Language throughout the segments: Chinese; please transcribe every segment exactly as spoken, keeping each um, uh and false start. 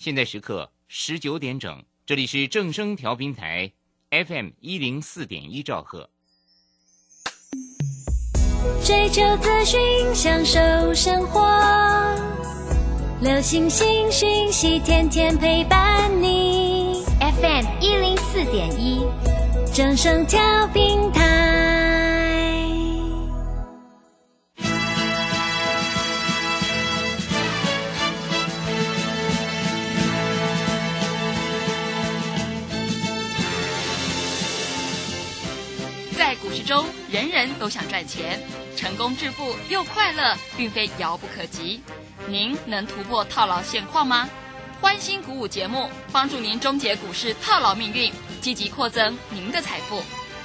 现在时刻十九点整，这里是正声调频台 F M 一零四点一兆赫。追求资讯，享受生活，流行新讯息，天天陪伴你。F M 一零四点一，正声调频台。在股市中，人人都想赚钱，成功致富又快乐，并非遥不可及。您能突破套牢现况吗？欢欣鼓舞节目帮助您终结股市套牢命运，积极扩增您的财富。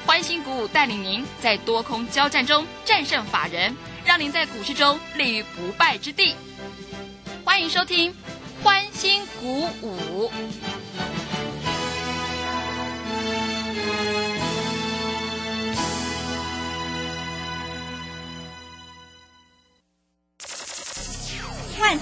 欢欣鼓舞带领您在多空交战中战胜法人，让您在股市中立于不败之地。欢迎收听欢欣鼓舞。万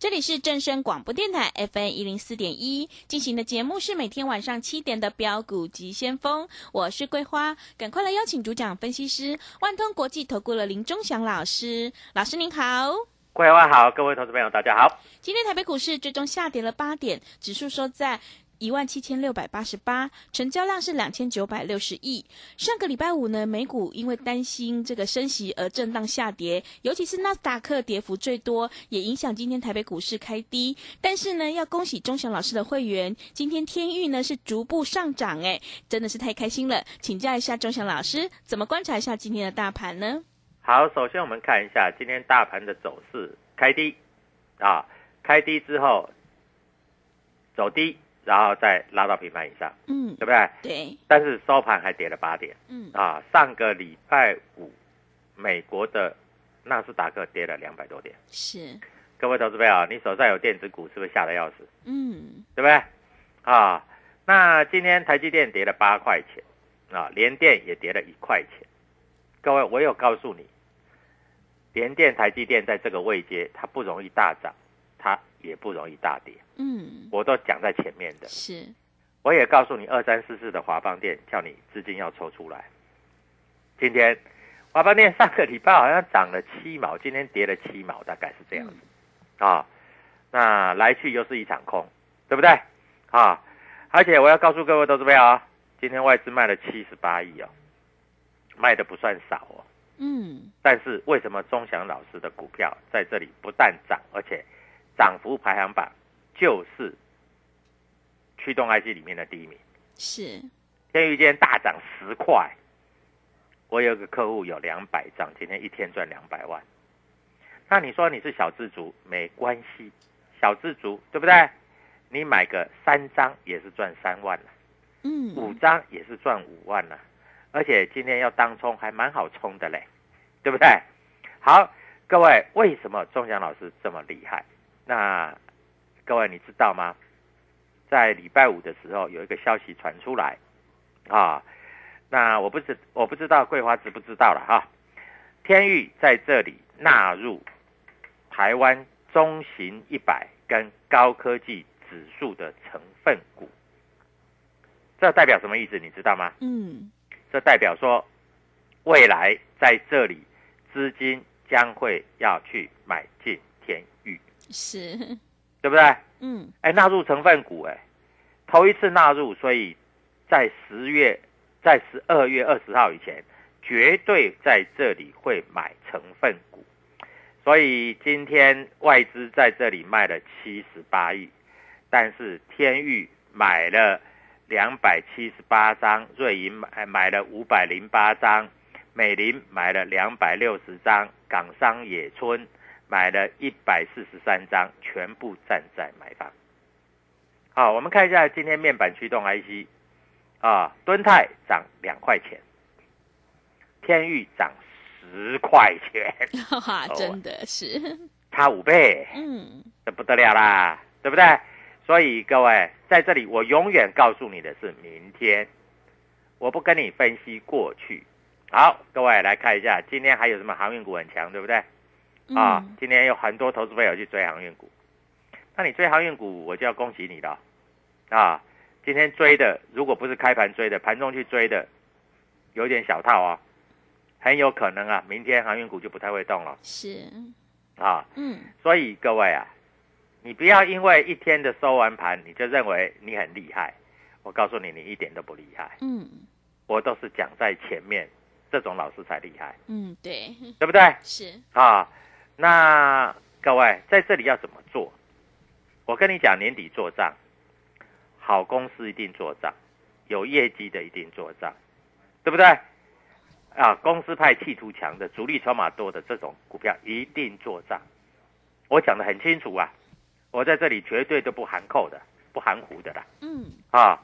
这里是正声广播电台 F M 一零四点一进行的节目是每天晚上七点的标股急先锋，我是桂花，赶快来邀请主讲分析师万通国际投顾的林忠祥老师，老师您好。桂花好，各位投资朋友大家好。今天台北股市最终下跌了八点，指数收在一万七千六百八十八，成交量是两千九百六十亿。上个礼拜五呢，美股因为担心这个升息而震荡下跌，尤其是纳斯达克跌幅最多，也影响今天台北股市开低。但是呢，要恭喜忠祥老师的会员，今天天域呢是逐步上涨，哎，真的是太开心了。请教一下忠祥老师，怎么观察一下今天的大盘呢？好，首先我们看一下今天大盘的走势，开低啊，开低之后走低，然后再拉到平盘以上，嗯，对不对？对。但是收盘还跌了八点，嗯啊，上个礼拜五，美国的纳斯达克跌了两百多点，是。各位投资朋友，你手上有电子股是不是吓得要死？嗯，对不对？啊，那今天台积电跌了八块钱，啊，联电也跌了一块钱。各位，我有告诉你，联电、台积电在这个位阶，它不容易大涨，它也不容易大跌，嗯，我都讲在前面的，是，我也告诉你二三四四的华邦电，叫你资金要抽出来。今天华邦电上个礼拜好像涨了七毛，今天跌了七毛，大概是这样子、嗯、啊。那来去又是一场空，对不对啊？而且我要告诉各位投资朋友，今天外资卖了七十八亿哦，卖的不算少哦，嗯。但是为什么忠祥老师的股票在这里不但涨，而且涨幅排行榜就是驱动 I C 里面的第一名，是天域间大涨十块。我有一个客户有两百张，今天一天赚两百万。那你说你是小资族没关系，小资族对不对、嗯？你买个三张也是赚三万了、啊，嗯，五张也是赚五万了、啊，而且今天要当冲还蛮好冲的嘞，对不对？好，各位，为什么忠祥老师这么厉害？那各位你知道吗？在礼拜五的时候有一个消息传出来啊，那我不知我不知道桂花知不知道了哈、啊。天域在这里纳入台湾中型一百跟高科技指数的成分股，这代表什么意思？你知道吗？嗯，这代表说未来在这里资金将会要去买进天域。是，对不对？嗯，哎，纳入成分股，哎，头一次纳入，所以在十月，在十二月二十号以前，绝对在这里会买成分股。所以今天外资在这里卖了七十八亿，但是天域买了两百七十八张，瑞银买买了五百零八张，美林买了两百六十张，港商野村买了一百四十三张，全部站在买方。好，我们看一下今天面板驱动 I C 啊，敦泰涨两块钱天域涨十块钱，真的是差五倍，嗯，这不得了啦，对不对？所以各位在这里，我永远告诉你的是明天，我不跟你分析过去。好，各位来看一下，今天还有什么航运股很强，对不对？啊，嗯、今天有很多投资朋友去追航运股，那你追航运股，我就要恭喜你了。啊，今天追的，如果不是开盘追的，盘中去追的，有点小套啊、哦，很有可能啊，明天航运股就不太会动了。是，啊，嗯，所以各位啊，你不要因为一天的收完盘，你就认为你很厉害。我告诉你，你一点都不厉害。嗯，我都是讲在前面，这种老师才厉害。嗯，对，对不对？是，啊。那各位在这里要怎么做？我跟你讲，年底做账，好公司一定做账，有业绩的一定做账，对不对？啊，公司派企图强的、主力筹码多的这种股票一定做账。我讲得很清楚啊，我在这里绝对都不含扣的、不含糊的啦。嗯。啊，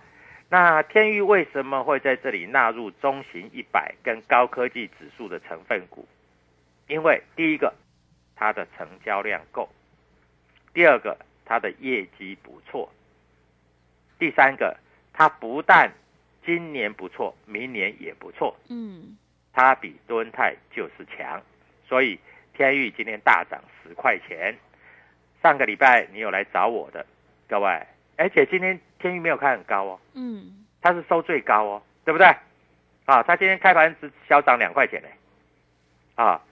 那天域为什么会在这里纳入中型一百跟高科技指数的成分股？因为第一个，它的成交量够，第二个它的业绩不错，第三个它不但今年不错，明年也不错，嗯，它比敦泰就是强，所以天域今天大涨十块钱。上个礼拜你有来找我的各位，而且今天天域没有开很高哦，嗯，它是收最高哦，对不对？啊，它今天开盘只小涨两块钱嘞，啊。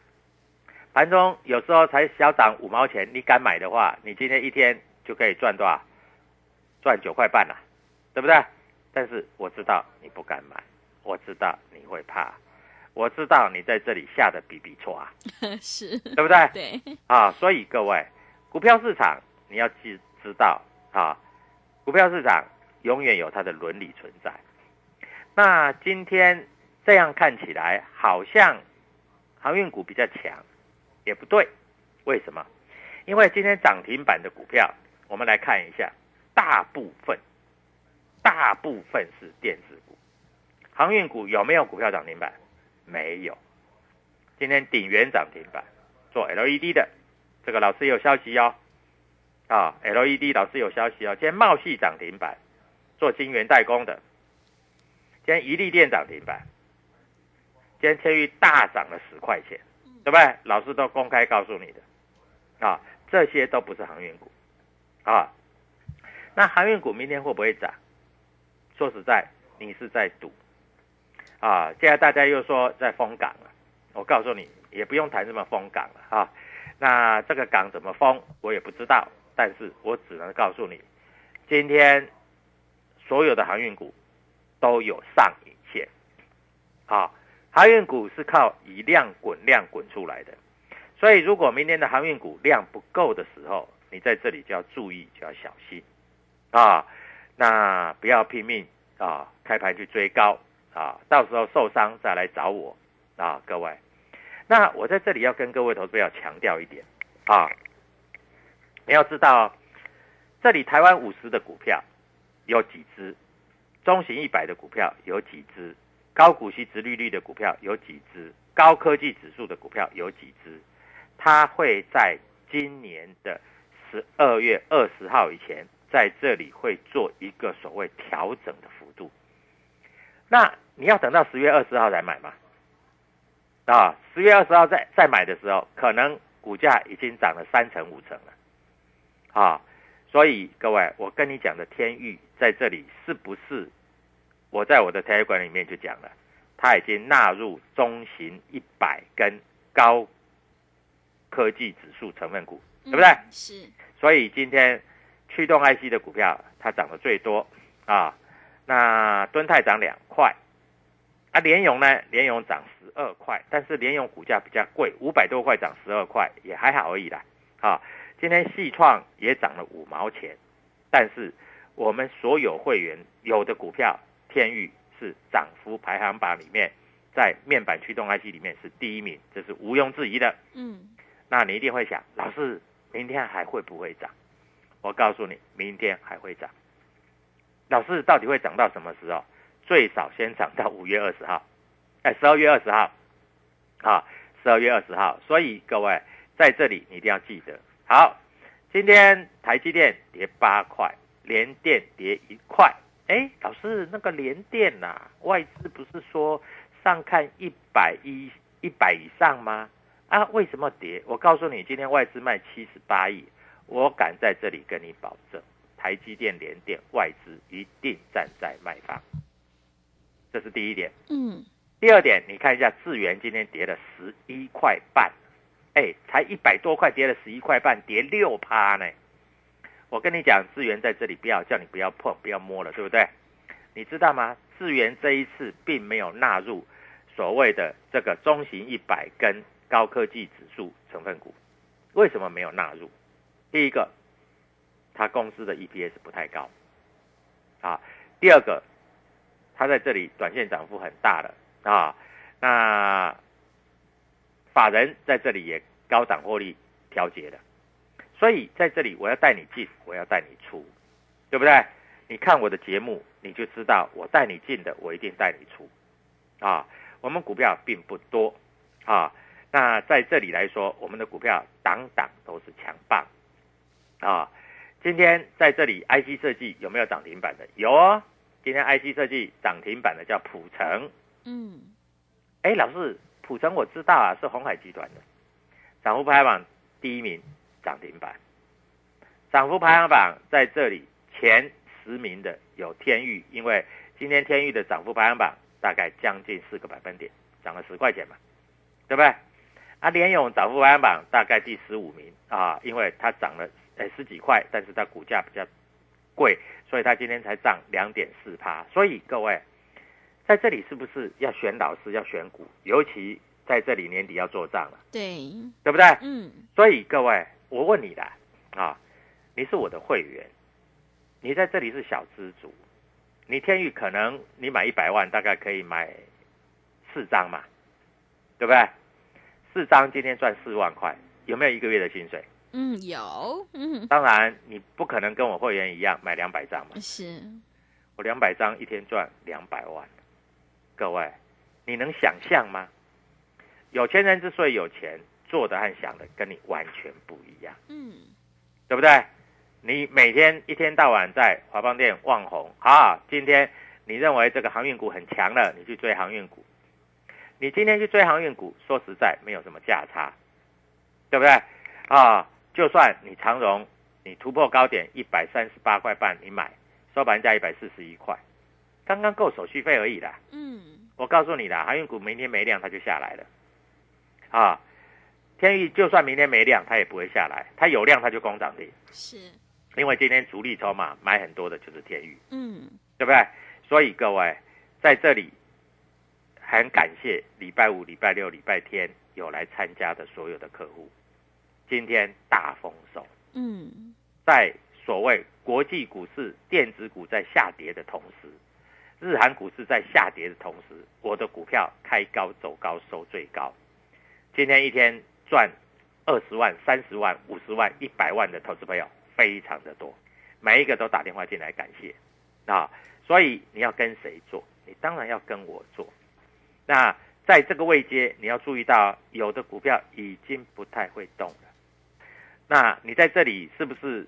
盘中有时候才小涨五毛钱，你敢买的话，你今天一天就可以赚多少？赚九块半啦、啊，对不对？但是我知道你不敢买，我知道你会怕，我知道你在这里下的比比错啊，是，对不对？对啊，所以各位，股票市场你要知知道啊，股票市场永远有它的伦理存在。那今天这样看起来，好像航运股比较强。也不对，为什么？因为今天涨停板的股票，我们来看一下，大部分，大部分是电子股，航运股有没有股票涨停板？没有。今天鼎元涨停板，做 L E D 的，这个老师有消息哦，啊 ，L E D 老师有消息哦。今天茂系涨停板，做晶圆代工的，今天宜力电涨停板，今天天域大涨了十块钱。对不对？老师都公开告诉你的，啊，这些都不是航运股，啊，那航运股明天会不会涨？说实在，你是在赌，啊，现在大家又说在封港了，我告诉你，也不用谈什么封港了，啊，那这个港怎么封，我也不知道，但是我只能告诉你，今天所有的航运股都有上影线，啊。航运股是靠以量滚量滚出来的，所以如果明天的航运股量不够的时候，你在这里就要注意，就要小心啊！那不要拼命啊，开盘去追高啊，到时候受伤再来找我啊，各位。那我在这里要跟各位投资者要强调一点啊，你要知道，这里台湾五十的股票有几只，中型一百的股票有几只。高股息殖利率的股票有几只，高科技指数的股票有几只，它会在今年的十二月二十号以前在这里会做一个所谓调整的幅度。那你要等到十月二十号才买吗？啊 ,十月二十号再再买的时候，可能股价已经涨了三成五成了。啊，所以各位，我跟你讲的天域在这里是不是我在我的 Telegram 里面就讲了，它已经纳入中型一百跟高科技指数成分股，对不对？嗯、是。所以今天驱动 I C 的股票它涨得最多啊，那敦泰涨两块，啊联咏呢，联咏涨十二块，但是联咏股价比较贵，五百多块涨十二块也还好而已啦。啊，今天细创也涨了五毛钱，但是我们所有会员有的股票。天域是涨幅排行榜里面，在面板驱动 I C 里面是第一名，这是毋庸置疑的。嗯，那你一定会想，老师，明天还会不会涨？我告诉你，明天还会涨。老师到底会涨到什么时候？最少先涨到五月二十号，哎，十二月二十号，啊，十二月二十号。所以各位在这里你一定要记得。好，今天台积电跌八块，联电跌一块。哎，老师，那个联电啊，外资不是说上看一百以上吗？啊，为什么跌？我告诉你，今天外资卖七十八亿，我敢在这里跟你保证，台积电、联电外资一定站在卖方。这是第一点。嗯。第二点，你看一下智元今天跌了十一块半，哎，才一百多块，跌了十一块半，跌 百分之六 呢。我跟你讲，智元在这里不要叫你不要碰，不要摸了，对不对？你知道吗？智元这一次并没有纳入所谓的这个中型一百跟高科技指数成分股。为什么没有纳入？第一个，他公司的 E P S 不太高啊。第二个，他在这里短线涨幅很大了啊。那法人在这里也高档获利调节的，所以在这里我要带你进，我要带你出，对不对？你看我的节目你就知道，我带你进的我一定带你出啊。我们股票并不多啊，那在这里来说，我们的股票档档都是强棒啊。今天在这里 I C 设计有没有涨停板的？有哦，今天 I C 设计涨停板的叫普成。嗯，哎，老师，普成我知道啊，是鸿海集团的，涨幅排行榜第一名，涨停板。涨幅排行榜在这里前十名的有天域，因为今天天域的涨幅排行榜大概将近四个百分点，涨了十块钱嘛，对不对？啊，联咏涨幅排行榜大概第十五名啊，因为它涨了。哎，十几块，但是它股价比较贵，所以它今天才涨 百分之二点四。所以各位在这里是不是要选老师，要选股？尤其在这里年底要做账了，对对不对？嗯。所以各位，我问你啦，啊，你是我的会员，你在这里是小资族，你天宇可能你买一百万，大概可以买四张嘛，对不对？四张今天赚四万块，有没有一个月的薪水？嗯，有。嗯，当然你不可能跟我会员一样买两百张嘛。是，我两百张一天赚两百万，各位，你能想象吗？有钱人之所以有钱，做的和想的跟你完全不一样。嗯，对不对？你每天一天到晚在华邦电望红啊，今天你认为这个航运股很强了，你去追航运股，你今天去追航运股，说实在没有什么价差，对不对？啊。就算你长荣，你突破高点一百三十八块半，你买收盘价一百四十一块，刚刚够手续费而已啦。嗯，我告诉你啦，航运股明天没量它就下来了啊。天宇就算明天没量它也不会下来，它有量它就攻涨停，是因为今天主力筹码买很多的就是天宇。嗯，对不对？所以各位在这里很感谢礼拜五、礼拜六、礼拜天有来参加的所有的客户，今天大丰收。嗯，在所谓国际股市、电子股在下跌的同时，日韩股市在下跌的同时，我的股票开高走高收最高，今天一天赚二十万、三十万、五十万、一百万的投资朋友非常的多，每一个都打电话进来感谢啊！所以你要跟谁做？你当然要跟我做。那在这个位阶，你要注意到有的股票已经不太会动了。那你在这里是不是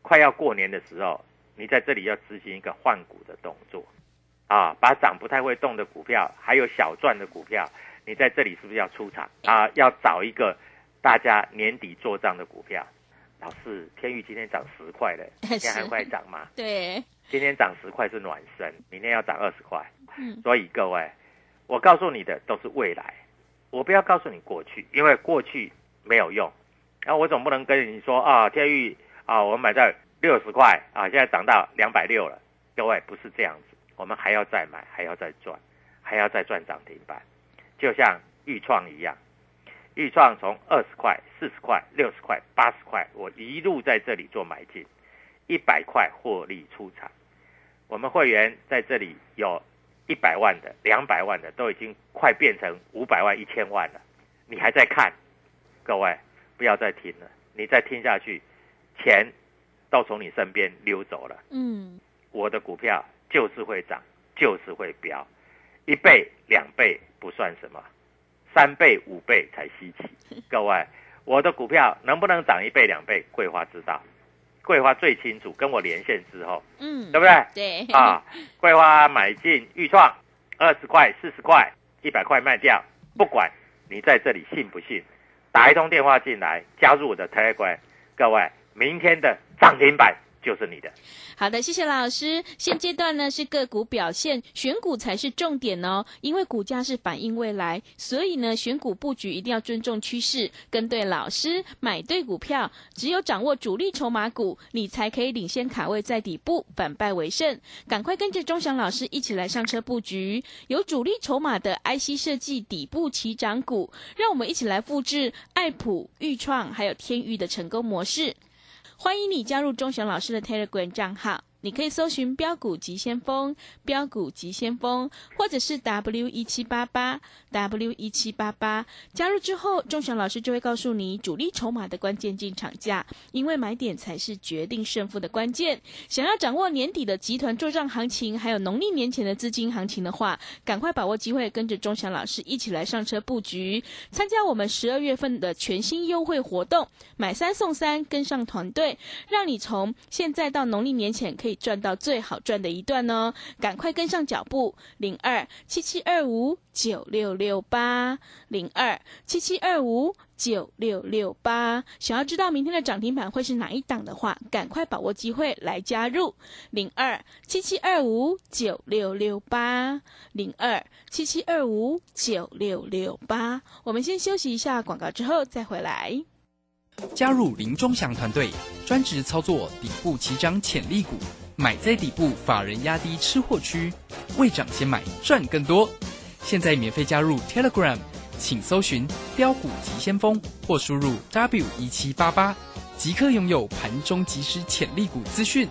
快要过年的时候，你在这里要执行一个换股的动作啊？把涨不太会动的股票，还有小赚的股票，你在这里是不是要出场啊？要找一个大家年底做账的股票。老师，天宇今天涨十块了，今天还会涨吗？对，今天涨十块是暖身，明天要涨二十块。嗯，所以各位，我告诉你的都是未来，我不要告诉你过去，因为过去没有用。然、啊、后我总不能跟你说啊，天宇啊，我买到六十块啊，现在涨到两百六了。各位不是这样子，我们还要再买，还要再赚，还要再赚涨停板。就像预创一样，预创从二十块、四十块、六十块、八十块，我一路在这里做买进，一百块获利出场。我们会员在这里有一百万的、两百万的，都已经快变成五百万、一千万了。你还在看，各位。不要再听了，你再听下去，钱都从你身边溜走了。嗯，我的股票就是会涨，就是会飙，一倍两倍不算什么，三倍五倍才稀奇。各位，我的股票能不能涨一倍两倍，桂花知道，桂花最清楚，跟我连线之后，嗯，对不对？对啊，桂花买进预创二十块四十块一百块卖掉，不管你在这里信不信，打一通电话进来加入我的 Telegram， 各位，明天的涨停板就是你的。好的，谢谢老师。现阶段呢是个股表现，选股才是重点哦，因为股价是反映未来，所以呢选股布局一定要尊重趋势，跟对老师，买对股票，只有掌握主力筹码股，你才可以领先卡位在底部，反败为胜。赶快跟着钟翔老师一起来上车布局有主力筹码的 I C 设计底部起涨股，让我们一起来复制爱普、裕创还有天域的成功模式。欢迎你加入钟翔老师的 Telegram 账号，你可以搜寻标股急先锋、标股急先锋，或者是 W 一七八八 W 一七八八， 加入之后钟翔老师就会告诉你主力筹码的关键进场价，因为买点才是决定胜负的关键。想要掌握年底的集团作账行情，还有农历年前的资金行情的话，赶快把握机会，跟着钟翔老师一起来上车布局，参加我们十二月份的全新优惠活动，买三送三，跟上团队，让你从现在到农历年前可以赚到最好赚的一段哦，赶快跟上脚步。零二七七二五九六六八 零二七七二五九六六八，想要知道明天的涨停板会是哪一档的话，赶快把握机会来加入。零二七七二五九六六八 零二七七二五九六六八，我们先休息一下广告，之后再回来。加入林钟翔团队，专职操作底部起涨潜力股，买在底部，法人压低吃货区，未涨先买赚更多。现在免费加入 Telegram， 请搜寻标股急先锋或输入 W 一七八八， 即刻拥有盘中即时潜力股资讯。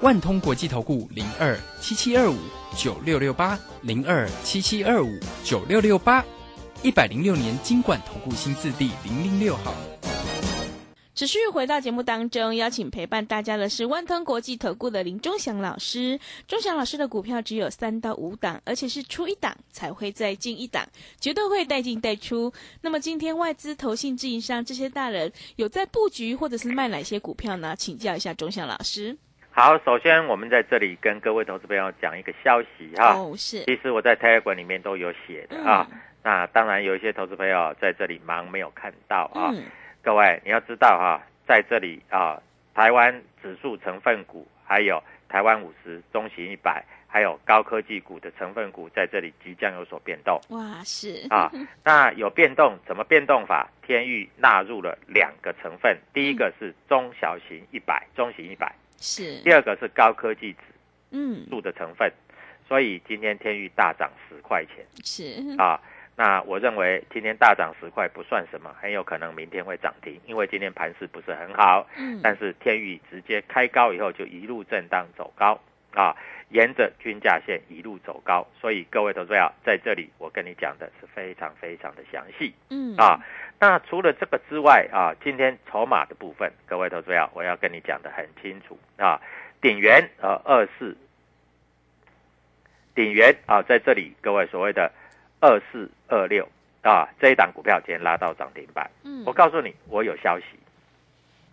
万通国际投顾零二七七二五九六六八 零二七七二五九六六八， 一百零六年金管投顾新字第零零六号。持续回到节目当中，邀请陪伴大家的是万通国际投顾的林钟翔老师。钟翔老师的股票只有三到五档，而且是出一档才会再进一档，绝对会带进带出。那么今天外资、投信、自营商这些大人有在布局或者是卖哪些股票呢？请教一下钟翔老师。好，首先我们在这里跟各位投资朋友讲一个消息哈。哦，是。其实我在Telegram里面都有写的啊。嗯，那当然有一些投资朋友在这里忙没有看到啊。嗯，各位你要知道啊，在这里啊，台湾指数成分股还有台湾五十、中型一百还有高科技股的成分股在这里即将有所变动。哇，是啊。那有变动怎么变动法？天域纳入了两个成分，第一个是中小型一百，中型一百是，第二个是高科技指嗯数的成分。所以今天天域大涨十块钱，是啊。那我认为今天大涨十块不算什么，很有可能明天会涨停，因为今天盘势不是很好。嗯，但是天宇直接开高以后就一路震荡走高啊，沿着均价线一路走高。所以各位投资者在这里我跟你讲的是非常非常的详细。嗯啊，那除了这个之外啊，今天筹码的部分，各位投资者我要跟你讲的很清楚啊，鼎元呃二四，鼎元啊，在这里各位所谓的二四二六啊，这一档股票今天拉到涨停板。嗯，我告诉你，我有消息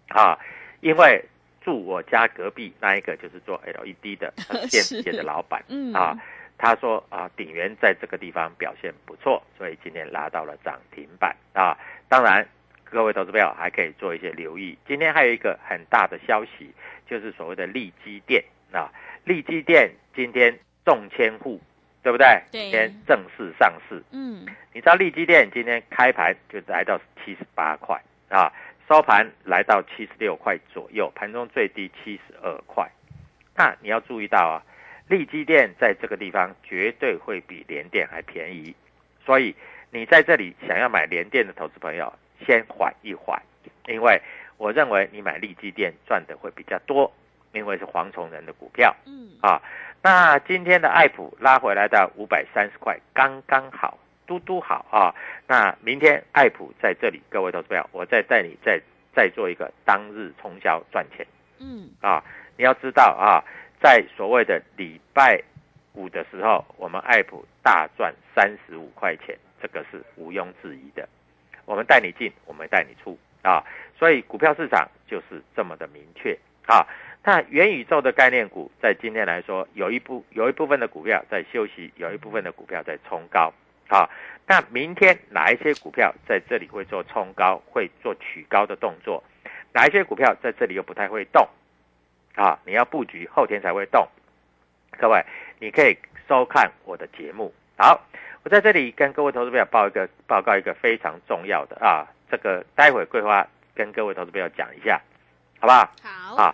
啊，因为住我家隔壁那一个就是做 L E D 的电业的老板啊，他说啊，鼎元在这个地方表现不错，所以今天拉到了涨停板啊。当然，各位投资朋友还可以做一些留意。今天还有一个很大的消息，就是所谓的力积电啊，力积电今天中千户。对不对？今天正式上市。嗯，你知道力积电今天开盘就来到七十八块啊，收盘来到七十六块左右，盘中最低七十二块。那你要注意到啊，力积电在这个地方绝对会比联电还便宜，所以你在这里想要买联电的投资朋友，先缓一缓，因为我认为你买力积电赚的会比较多，因为是黄崇仁的股票。嗯啊，那今天的爱普拉回来到五百三十块，刚刚好，嘟嘟好啊。那明天爱普在这里，各位投资者，我再带你再再做一个当日冲销赚钱。嗯啊，你要知道啊，在所谓的礼拜五的时候，我们爱普大赚三十五块钱这个是毋庸置疑的。我们带你进，我们带你出啊，所以股票市场就是这么的明确啊。那元宇宙的概念股在今天来说，有一部有一部分的股票在休息，有一部分的股票在冲高啊。那明天哪一些股票在这里会做冲高，会做取高的动作？哪一些股票在这里又不太会动啊？你要布局，后天才会动。各位，你可以收看我的节目。好，我在这里跟各位投资朋友报一个报告一个非常重要的啊，这个待会桂花跟各位投资朋友讲一下，好不好？好啊，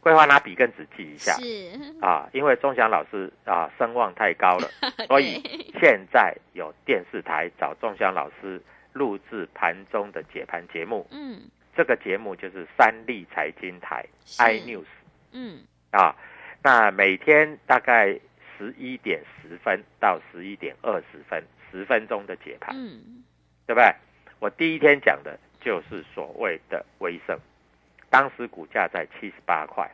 桂花拿笔跟纸记一下。是啊，因为钟翔老师啊声望太高了，所以现在有电视台找钟翔老师录制盘中的解盘节目。嗯，这个节目就是三立财经台 iNews。嗯啊，那每天大概十一点十分到十一点二十分，十分钟的解盘，嗯，对不对？我第一天讲的就是所谓的威盛，当时股价在七十八块，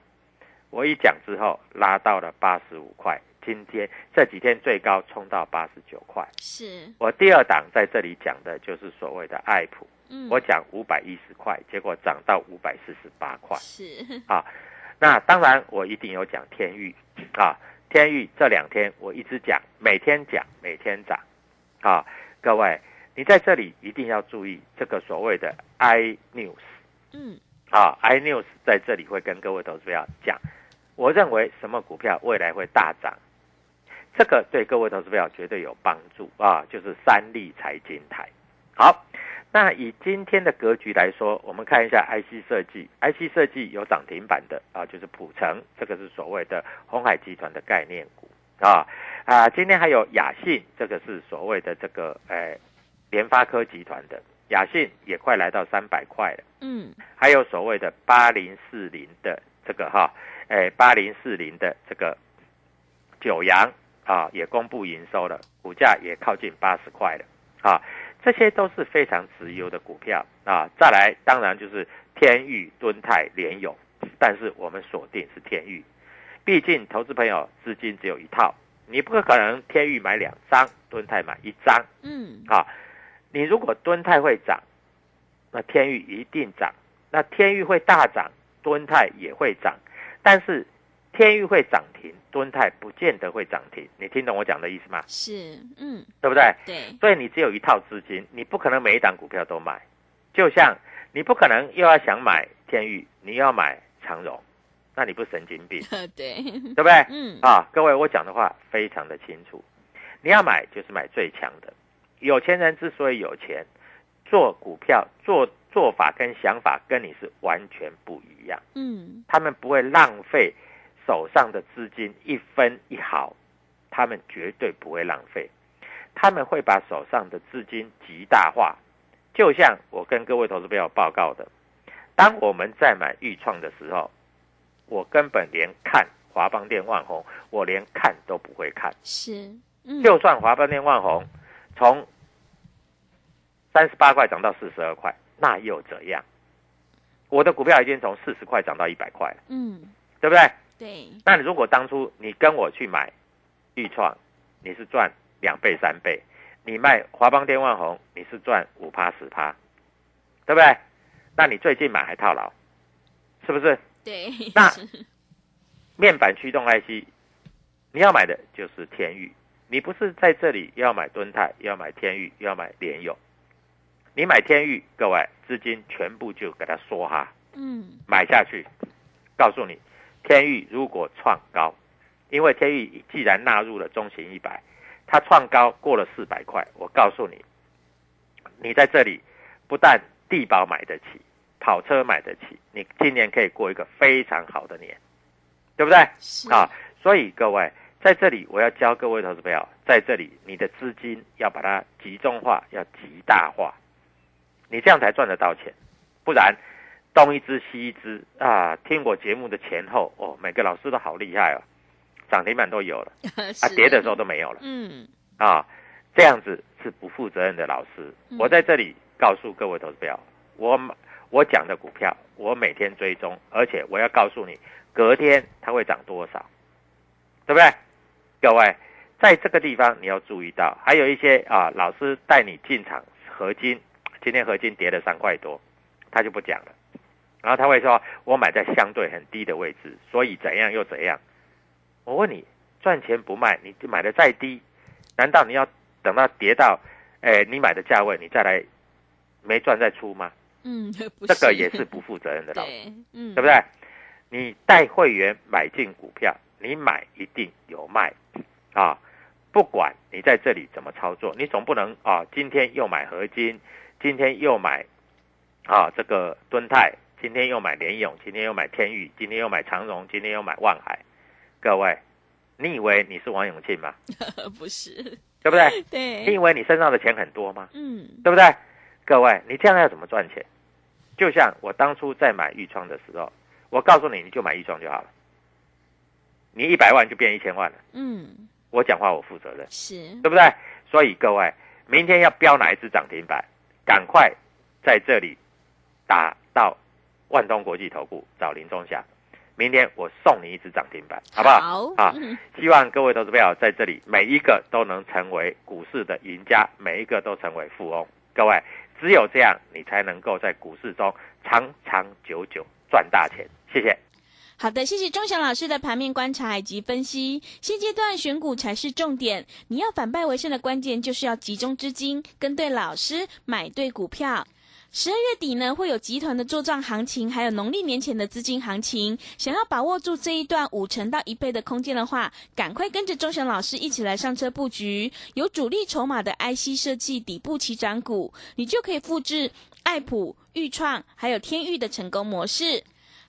我一讲之后拉到了八十五块，今天这几天最高冲到八十九块。是我第二档在这里讲的就是所谓的爱普，嗯，我讲五百一十块，结果涨到五百四十八块。是啊，那当然我一定有讲天域啊。天域这两天我一直讲，每天讲，每天涨，啊，各位，你在这里一定要注意这个所谓的 iNews， 嗯，啊 ，iNews 在这里会跟各位投资朋友讲，我认为什么股票未来会大涨，这个对各位投资朋友绝对有帮助啊，就是三立财经台。好，那以今天的格局来说，我们看一下 I C 设计 ，I C 设计有涨停板的啊，就是普成，这个是所谓的鸿海集团的概念股啊啊，今天还有雅信，这个是所谓的这个诶联发科集团的，雅信也快来到三百块了，嗯，还有所谓的八零四零的这个哈，诶八零四零的这个九阳啊，也公布营收了，股价也靠近八十块了啊。这些都是非常值优的股票啊！再来，当然就是天域、敦泰、联咏，但是我们锁定是天域，毕竟投资朋友资金只有一套，你不可能天域买两张，敦泰买一张，嗯，啊，你如果敦泰会涨，那天域一定涨，那天域会大涨，敦泰也会涨，但是天域会涨停，敦泰不见得会涨停，你听懂我讲的意思吗？是，嗯，对不对？对，所以你只有一套资金，你不可能每一档股票都买，就像你不可能又要想买天域，你又要买长荣，那你不神经病？对，对不对？嗯，啊，各位，我讲的话非常的清楚，你要买就是买最强的。有钱人之所以有钱，做股票做做法跟想法跟你是完全不一样，嗯，他们不会浪费。手上的资金一分一毫，他们绝对不会浪费，他们会把手上的资金极大化。就像我跟各位投资朋友报告的，当我们在买预创的时候，我根本连看华邦电、万宏，我连看都不会看。是，嗯，就算华邦电、万宏从三十八块涨到四十二块，那又怎样？我的股票已经从四十块涨到一百块了，嗯，对不对？对，那你如果当初你跟我去买预创，你是赚两倍三倍；你卖华邦电、万宏，你是赚五趴十趴，对不对？那你最近买还套牢，是不是？对。那面板驱动 I C， 你要买的就是天域，你不是在这里要买敦泰，要买天域，要买联咏。你买天域，各位资金全部就给它缩哈，嗯，买下去，告诉你。天域如果创高，因为天域既然纳入了中型一百，它创高过了四百块，我告诉你，你在这里不但地保买得起，跑车买得起，你今年可以过一个非常好的年，对不对？啊，所以各位在这里我要教各位投资朋友，在这里你的资金要把它集中化，要极大化，你这样才赚得到钱，不然。东一支西一支啊！听我节目的前后哦，每个老师都好厉害哦，涨停板都有了啊，跌的时候都没有了。嗯，啊，这样子是不负责任的老师。嗯、我在这里告诉各位投资朋友，我我讲的股票，我每天追踪，而且我要告诉你，隔天它会涨多少，对不对？各位，在这个地方你要注意到，还有一些啊，老师带你进场合金，今天合金跌了三块多，他就不讲了，然后他会说我买在相对很低的位置，所以怎样又怎样。我问你，赚钱不卖，你买的再低，难道你要等到跌到，哎，你买的价位你再来没赚再出吗？嗯，这个也是不负责任的老师，对，嗯，对不对？你带会员买进股票，你买一定有卖啊，不管你在这里怎么操作，你总不能啊，今天又买合金，今天又买啊这个敦泰，今天又买联咏，今天又买天宇，今天又买长荣，今天又买万海。各位，你以为你是王永庆吗？不是，对不对？对。你以为你身上的钱很多吗？嗯，对不对？各位，你这样要怎么赚钱？就像我当初在买预创的时候，我告诉你，你就买预创就好了，你一百万就变一千万了。嗯，我讲话我负责任，是，对不对？所以各位，明天要标哪一只涨停板，赶快在这里打到万通国际投顾找林中祥，明天我送你一只涨停板，好不好？好啊，希望各位投资朋友在这里每一个都能成为股市的赢家，每一个都成为富翁。各位，只有这样，你才能够在股市中长长久久赚大钱。谢谢。好的，谢谢钟祥老师的盘面观察以及分析。现阶段选股才是重点，你要反败为胜的关键就是要集中资金，跟对老师，买对股票。十二月底呢，会有集团的作账行情，还有农历年前的资金行情。想要把握住这一段五成到一倍的空间的话，赶快跟着钟祥老师一起来上车布局。有主力筹码的 I C 设计底部起涨股，你就可以复制爱普、裕创还有天域的成功模式。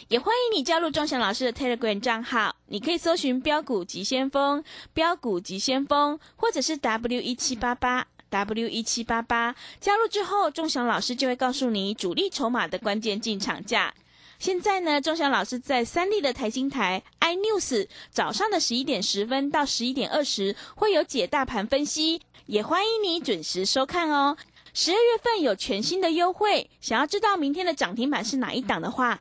也欢迎你加入钟祥老师的 Telegram 账号，你可以搜寻标股急先锋、标股急先锋，或者是 W 一七八八。W 一七八八 加入之后，钟祥老师就会告诉你主力筹码的关键进场价。现在呢，钟祥老师在三立的财经台 iNews 早上的十一点十分到十一点二十会有解大盘分析，也欢迎你准时收看哦。十二月份有全新的优惠，想要知道明天的涨停板是哪一档的话，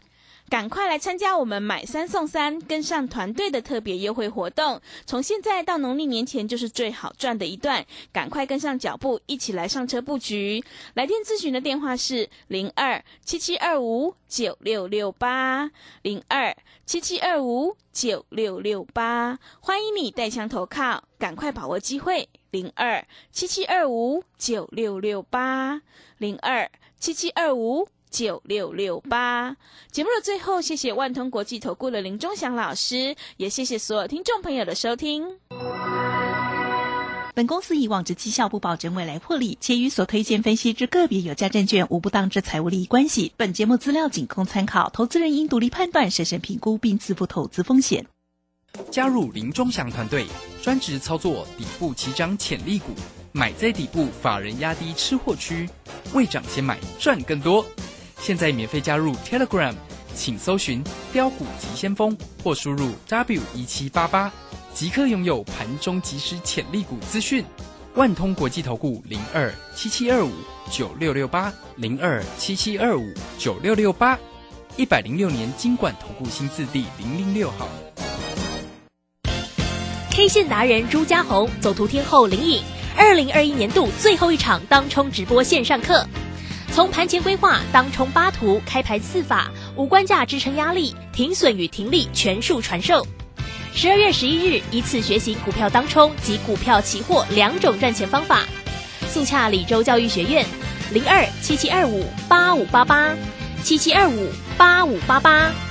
赶快来参加我们买三送三，跟上团队的特别优惠活动。从现在到农历年前就是最好赚的一段，赶快跟上脚步，一起来上车布局。来电咨询的电话是零二七七二五九六六八 零二七七二五九六六八，欢迎你带枪投靠，赶快把握机会。零二七七二五九六六八 零二七七二五九六六八。节目的最后，谢谢万通国际投顾的林钟祥老师，也谢谢所有听众朋友的收听。本公司以往之绩效不保证未来获利，且与所推荐分析之个别有价证券无不当之财务利益关系。本节目资料仅供参考，投资人应独立判断、审慎评估并自负投资风险。加入林钟祥团队，专职操作底部起涨潜力股，买在底部，法人压低吃货区，未涨先买，赚更多。现在免费加入 Telegram， 请搜寻标股急先锋或输入 W 一七八八， 即刻拥有盘中即时潜力股资讯。万通国际投顾零二七七二五九六六八 零二七七二五九六六八， 一百零六年金管投顾新字第零零六号。 K 线达人朱家红，走图天后林颖，二零二一年度最后一场当冲直播线上课，从盘前规划、当冲八图、开盘四法、无关价支撑压力、停损与停利全数传授。十二月十一日依次学习股票当冲及股票期货两种赚钱方法。速洽李州教育学院，零二七七二五八五八八，七七二五八五八八。